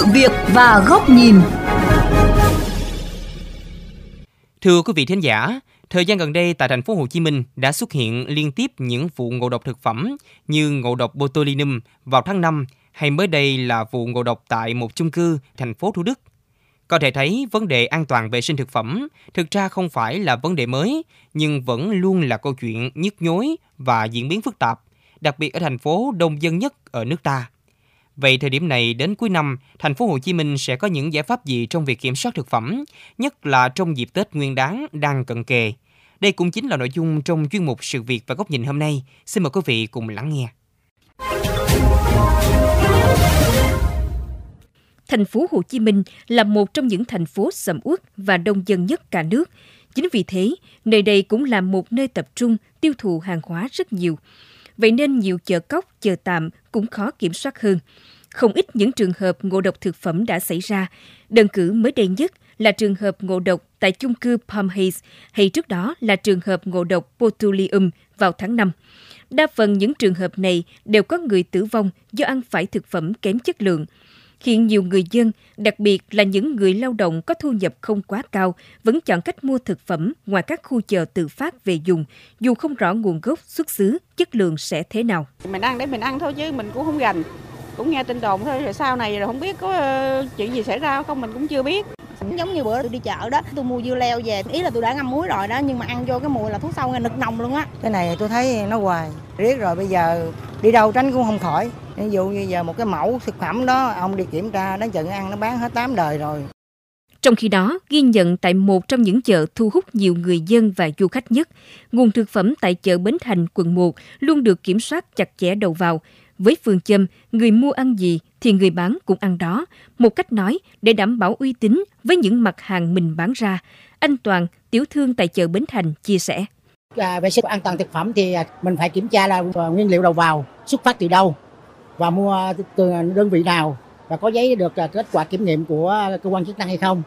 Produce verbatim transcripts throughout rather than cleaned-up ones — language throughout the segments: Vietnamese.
sự việc và góc nhìn. Thưa quý vị thính giả, thời gian gần đây tại thành phố Hồ Chí Minh đã xuất hiện liên tiếp những vụ ngộ độc thực phẩm như ngộ độc Botulium vào tháng năm hay mới đây là vụ ngộ độc tại một chung cư thành phố Thủ Đức. Có thể thấy vấn đề an toàn vệ sinh thực phẩm thực ra không phải là vấn đề mới nhưng vẫn luôn là câu chuyện nhức nhối và diễn biến phức tạp, đặc biệt ở thành phố đông dân nhất ở nước ta. Vậy thời điểm này đến cuối năm, thành phố Hồ Chí Minh sẽ có những giải pháp gì trong việc kiểm soát thực phẩm, nhất là trong dịp Tết Nguyên Đán đang cận kề? Đây cũng chính là nội dung trong chuyên mục Sự việc và Góc nhìn hôm nay. Xin mời quý vị cùng lắng nghe. Thành phố Hồ Chí Minh là một trong những thành phố sầm uất và đông dân nhất cả nước. Chính vì thế, nơi đây cũng là một nơi tập trung tiêu thụ hàng hóa rất nhiều. Vậy nên nhiều chợ cóc, chợ tạm cũng khó kiểm soát hơn. Không ít những trường hợp ngộ độc thực phẩm đã xảy ra. Đơn cử mới đây nhất là trường hợp ngộ độc tại chung cư Palm Heights hay trước đó là trường hợp ngộ độc Botulium vào tháng năm. Đa phần những trường hợp này đều có người tử vong do ăn phải thực phẩm kém chất lượng. Hiện nhiều người dân, đặc biệt là những người lao động có thu nhập không quá cao, vẫn chọn cách mua thực phẩm ngoài các khu chợ tự phát về dùng, dù không rõ nguồn gốc, xuất xứ, chất lượng sẽ thế nào. Mình ăn để mình ăn thôi chứ mình cũng không rành, cũng nghe tin đồn thôi, rồi sau này rồi không biết có chuyện gì xảy ra không, mình cũng chưa biết. Giống như bữa tôi đi chợ đó, tôi mua dưa leo về, ý là tôi đã ngâm muối rồi đó, nhưng mà ăn vô cái mùi là thuốc sâu nghe nực nồng luôn á. Cái này tôi thấy nó hoài, riết rồi bây giờ đi đâu tránh cũng không khỏi. Ví dụ như giờ một cái mẫu thực phẩm đó, ông đi kiểm tra, đến chừng ăn nó bán hết tám đời rồi. Trong khi đó, ghi nhận tại một trong những chợ thu hút nhiều người dân và du khách nhất, nguồn thực phẩm tại chợ Bến Thành, quận một luôn được kiểm soát chặt chẽ đầu vào. Với phương châm, người mua ăn gì thì người bán cũng ăn đó. Một cách nói để đảm bảo uy tín với những mặt hàng mình bán ra. Anh Toàn, tiểu thương tại chợ Bến Thành chia sẻ. À, vệ sinh an toàn thực phẩm thì mình phải kiểm tra là nguyên liệu đầu vào, xuất phát từ đâu và mua từ đơn vị nào và có giấy được kết quả kiểm nghiệm của cơ quan chức năng hay không.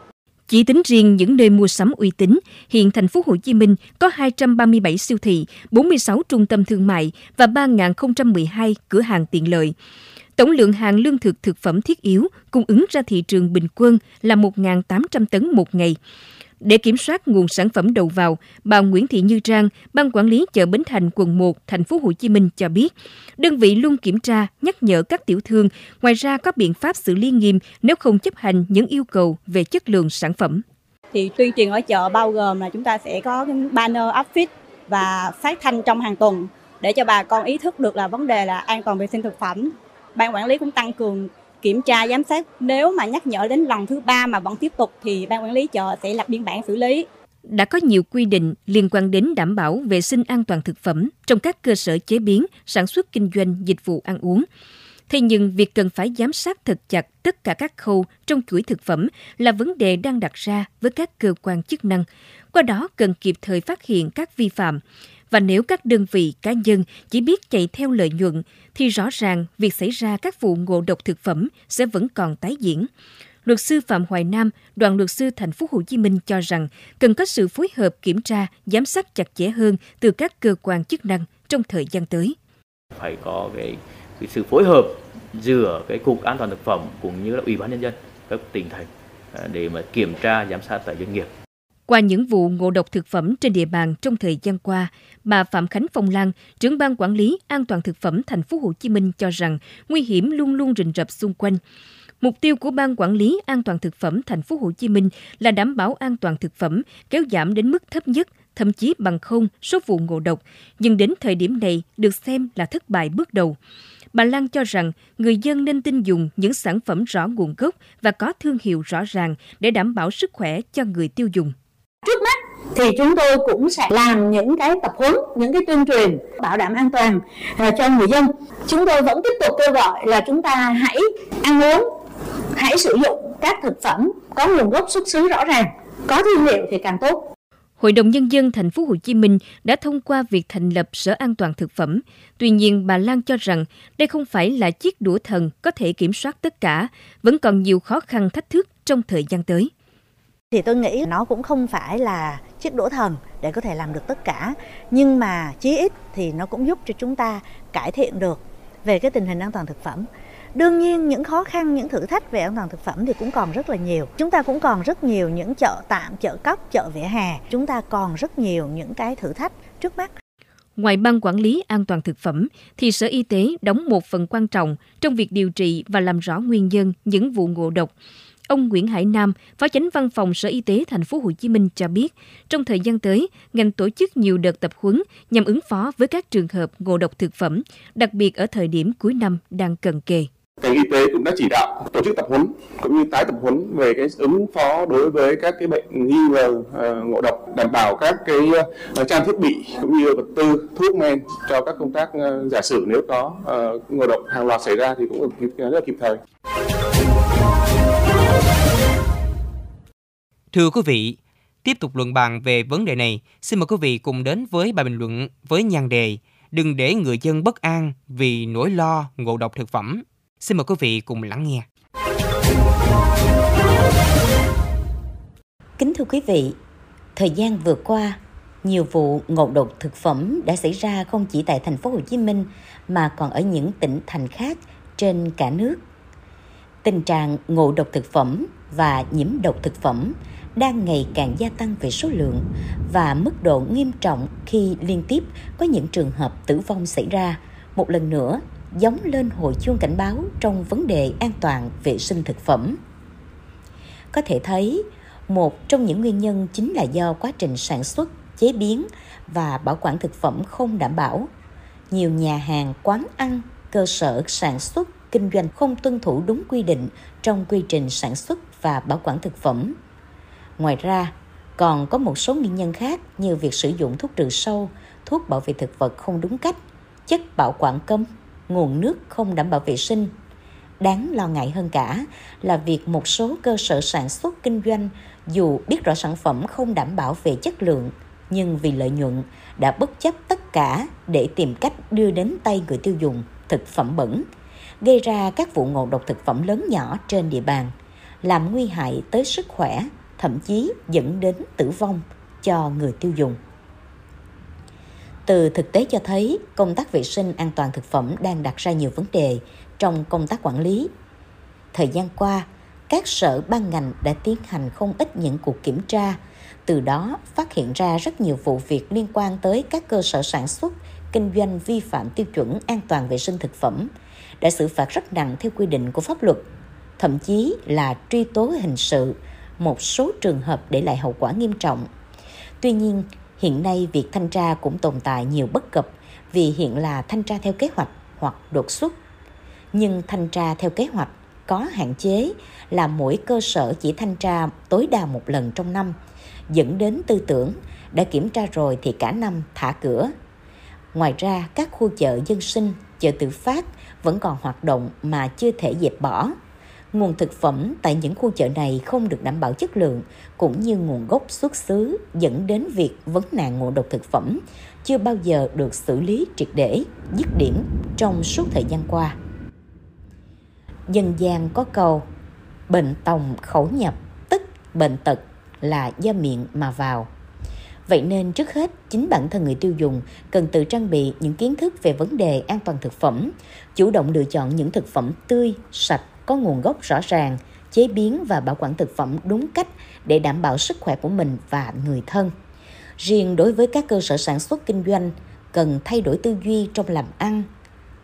Chỉ tính riêng những nơi mua sắm uy tín, hiện thành phố Hồ Chí Minh có hai trăm ba mươi bảy siêu thị, bốn mươi sáu trung tâm thương mại và ba nghìn không trăm mười hai cửa hàng tiện lợi. Tổng lượng hàng lương thực thực phẩm thiết yếu cung ứng ra thị trường bình quân là một nghìn tám trăm tấn một ngày. Để kiểm soát nguồn sản phẩm đầu vào, bà Nguyễn Thị Như Trang, ban quản lý chợ Bến Thành quận một, thành phố Hồ Chí Minh cho biết, đơn vị luôn kiểm tra, nhắc nhở các tiểu thương, ngoài ra có biện pháp xử lý nghiêm nếu không chấp hành những yêu cầu về chất lượng sản phẩm. Thì tuyên truyền ở chợ bao gồm là chúng ta sẽ có banner áp phích và phát thanh trong hàng tuần để cho bà con ý thức được là vấn đề là an toàn vệ sinh thực phẩm. Ban quản lý cũng tăng cường kiểm tra giám sát, nếu mà nhắc nhở đến lần thứ ba mà vẫn tiếp tục thì ban quản lý chợ sẽ lập biên bản xử lý. Đã có nhiều quy định liên quan đến đảm bảo vệ sinh an toàn thực phẩm trong các cơ sở chế biến, sản xuất kinh doanh, dịch vụ ăn uống. Thế nhưng việc cần phải giám sát thật chặt tất cả các khâu trong chuỗi thực phẩm là vấn đề đang đặt ra với các cơ quan chức năng. Qua đó cần kịp thời phát hiện các vi phạm. Và nếu các đơn vị cá nhân chỉ biết chạy theo lợi nhuận, thì rõ ràng việc xảy ra các vụ ngộ độc thực phẩm sẽ vẫn còn tái diễn. Luật sư Phạm Hoài Nam, đoàn luật sư Thành phố Hồ Chí Minh cho rằng cần có sự phối hợp kiểm tra, giám sát chặt chẽ hơn từ các cơ quan chức năng trong thời gian tới. Phải có cái, cái sự phối hợp giữa cái cục an toàn thực phẩm cũng như là Ủy ban Nhân dân các tỉnh thành để mà kiểm tra, giám sát tại doanh nghiệp. Qua những vụ ngộ độc thực phẩm trên địa bàn trong thời gian qua, bà Phạm Khánh Phong Lan, trưởng ban quản lý an toàn thực phẩm thành phố Hồ Chí Minh cho rằng nguy hiểm luôn luôn rình rập xung quanh. Mục tiêu của ban quản lý an toàn thực phẩm thành phố Hồ Chí Minh là đảm bảo an toàn thực phẩm kéo giảm đến mức thấp nhất, thậm chí bằng không số vụ ngộ độc, nhưng đến thời điểm này được xem là thất bại bước đầu. Bà Lan cho rằng người dân nên tin dùng những sản phẩm rõ nguồn gốc và có thương hiệu rõ ràng để đảm bảo sức khỏe cho người tiêu dùng. Trước mắt thì chúng tôi cũng sẽ làm những cái tập huấn, những cái tuyên truyền bảo đảm an toàn cho người dân. Chúng tôi vẫn tiếp tục kêu gọi là chúng ta hãy ăn uống, hãy sử dụng các thực phẩm có nguồn gốc xuất xứ rõ ràng, có thương hiệu thì càng tốt. Hội đồng Nhân dân Thành phố Hồ Chí Minh đã thông qua việc thành lập Sở An toàn thực phẩm. Tuy nhiên, bà Lan cho rằng đây không phải là chiếc đũa thần có thể kiểm soát tất cả, vẫn còn nhiều khó khăn thách thức trong thời gian tới. Thì tôi nghĩ nó cũng không phải là chiếc đũa thần để có thể làm được tất cả, nhưng mà chí ít thì nó cũng giúp cho chúng ta cải thiện được về cái tình hình an toàn thực phẩm. Đương nhiên những khó khăn, những thử thách về an toàn thực phẩm thì cũng còn rất là nhiều. Chúng ta cũng còn rất nhiều những chợ tạm, chợ cóc, chợ vỉa hè. Chúng ta còn rất nhiều những cái thử thách trước mắt. Ngoài ban quản lý an toàn thực phẩm thì Sở Y tế đóng một phần quan trọng trong việc điều trị và làm rõ nguyên nhân những vụ ngộ độc. Ông Nguyễn Hải Nam, Phó Chánh Văn phòng Sở Y tế Thành phố Hồ Chí Minh cho biết, trong thời gian tới, ngành tổ chức nhiều đợt tập huấn nhằm ứng phó với các trường hợp ngộ độc thực phẩm, đặc biệt ở thời điểm cuối năm đang cận kề. Ngành y tế cũng đã chỉ đạo tổ chức tập huấn cũng như tái tập huấn về cái ứng phó đối với các cái bệnh nghi ngờ ngộ độc, đảm bảo các cái trang thiết bị cũng như vật tư, thuốc men cho các công tác giả sử nếu có ngộ độc hàng loạt xảy ra thì cũng rất là kịp thời. Thưa quý vị, tiếp tục luận bàn về vấn đề này, xin mời quý vị cùng đến với bài bình luận với nhan đề "Đừng để người dân bất an vì nỗi lo ngộ độc thực phẩm". Xin mời quý vị cùng lắng nghe. Kính thưa quý vị, thời gian vừa qua, nhiều vụ ngộ độc thực phẩm đã xảy ra không chỉ tại thành phố Hồ Chí Minh mà còn ở những tỉnh thành khác trên cả nước. Tình trạng ngộ độc thực phẩm và nhiễm độc thực phẩm đang ngày càng gia tăng về số lượng và mức độ nghiêm trọng khi liên tiếp có những trường hợp tử vong xảy ra, một lần nữa gióng lên hồi chuông cảnh báo trong vấn đề an toàn vệ sinh thực phẩm. Có thể thấy, một trong những nguyên nhân chính là do quá trình sản xuất, chế biến và bảo quản thực phẩm không đảm bảo. Nhiều nhà hàng, quán ăn, cơ sở sản xuất, kinh doanh không tuân thủ đúng quy định trong quy trình sản xuất và bảo quản thực phẩm. Ngoài ra, còn có một số nguyên nhân khác như việc sử dụng thuốc trừ sâu, thuốc bảo vệ thực vật không đúng cách, chất bảo quản cấm, nguồn nước không đảm bảo vệ sinh. Đáng lo ngại hơn cả là việc một số cơ sở sản xuất kinh doanh dù biết rõ sản phẩm không đảm bảo về chất lượng, nhưng vì lợi nhuận đã bất chấp tất cả để tìm cách đưa đến tay người tiêu dùng thực phẩm bẩn, gây ra các vụ ngộ độc thực phẩm lớn nhỏ trên địa bàn, làm nguy hại tới sức khỏe, thậm chí dẫn đến tử vong cho người tiêu dùng. Từ thực tế cho thấy, công tác vệ sinh an toàn thực phẩm đang đặt ra nhiều vấn đề trong công tác quản lý. Thời gian qua, các sở ban ngành đã tiến hành không ít những cuộc kiểm tra, từ đó phát hiện ra rất nhiều vụ việc liên quan tới các cơ sở sản xuất, kinh doanh vi phạm tiêu chuẩn an toàn vệ sinh thực phẩm, đã xử phạt rất nặng theo quy định của pháp luật, thậm chí là truy tố hình sự một số trường hợp để lại hậu quả nghiêm trọng. Tuy nhiên, hiện nay việc thanh tra cũng tồn tại nhiều bất cập vì hiện là thanh tra theo kế hoạch hoặc đột xuất. Nhưng thanh tra theo kế hoạch có hạn chế là mỗi cơ sở chỉ thanh tra tối đa một lần trong năm, dẫn đến tư tưởng đã kiểm tra rồi thì cả năm thả cửa. Ngoài ra, các khu chợ dân sinh, chợ tự phát vẫn còn hoạt động mà chưa thể dẹp bỏ. Nguồn thực phẩm tại những khu chợ này không được đảm bảo chất lượng cũng như nguồn gốc xuất xứ, dẫn đến việc vấn nạn ngộ độc thực phẩm chưa bao giờ được xử lý triệt để, dứt điểm trong suốt thời gian qua. Dân gian có câu, bệnh tòng khẩu nhập, tức bệnh tật là do miệng mà vào. Vậy nên trước hết, chính bản thân người tiêu dùng cần tự trang bị những kiến thức về vấn đề an toàn thực phẩm, chủ động lựa chọn những thực phẩm tươi, sạch, có nguồn gốc rõ ràng, chế biến và bảo quản thực phẩm đúng cách để đảm bảo sức khỏe của mình và người thân. Riêng đối với các cơ sở sản xuất kinh doanh, cần thay đổi tư duy trong làm ăn,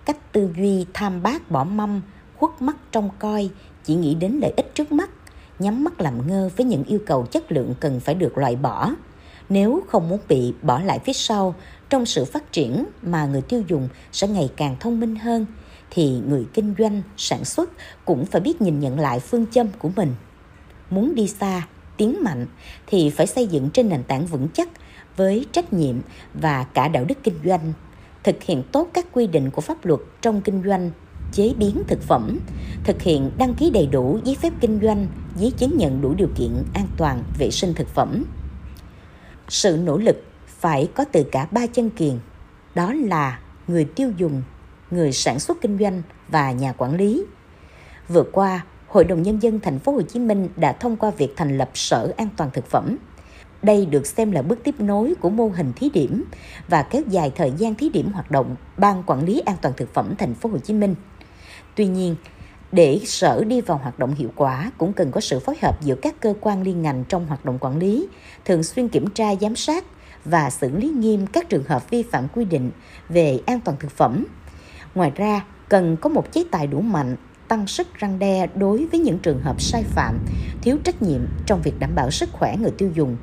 cách tư duy tham bát bỏ mâm, khuất mắt trông coi, chỉ nghĩ đến lợi ích trước mắt, nhắm mắt làm ngơ với những yêu cầu chất lượng cần phải được loại bỏ, nếu không muốn bị bỏ lại phía sau trong sự phát triển mà người tiêu dùng sẽ ngày càng thông minh hơn, thì người kinh doanh, sản xuất cũng phải biết nhìn nhận lại phương châm của mình. Muốn đi xa, tiến mạnh thì phải xây dựng trên nền tảng vững chắc với trách nhiệm và cả đạo đức kinh doanh, thực hiện tốt các quy định của pháp luật trong kinh doanh, chế biến thực phẩm, thực hiện đăng ký đầy đủ giấy phép kinh doanh, giấy chứng nhận đủ điều kiện an toàn vệ sinh thực phẩm. Sự nỗ lực phải có từ cả ba chân kiền, đó là người tiêu dùng, người sản xuất kinh doanh và nhà quản lý. Vừa qua, Hội đồng Nhân dân Thành phố Hồ Chí Minh đã thông qua việc thành lập Sở An toàn thực phẩm. Đây được xem là bước tiếp nối của mô hình thí điểm và kéo dài thời gian thí điểm hoạt động Ban Quản lý An toàn thực phẩm Thành phố Hồ Chí Minh. Tuy nhiên, Để sở đi vào hoạt động hiệu quả cũng cần có sự phối hợp giữa các cơ quan liên ngành trong hoạt động quản lý, thường xuyên kiểm tra giám sát và xử lý nghiêm các trường hợp vi phạm quy định về an toàn thực phẩm. Ngoài ra, cần có một chế tài đủ mạnh, tăng sức răn đe đối với những trường hợp sai phạm, thiếu trách nhiệm trong việc đảm bảo sức khỏe người tiêu dùng.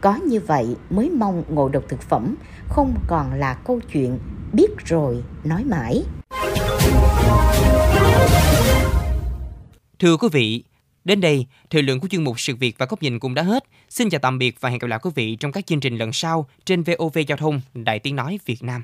Có như vậy mới mong ngộ độc thực phẩm không còn là câu chuyện biết rồi nói mãi. Thưa quý vị, đến đây, thời lượng của chuyên mục Sự Việc và Góc Nhìn cũng đã hết. Xin chào tạm biệt và hẹn gặp lại quý vị trong các chương trình lần sau trên vê o vê Giao thông Đài Tiếng Nói Việt Nam.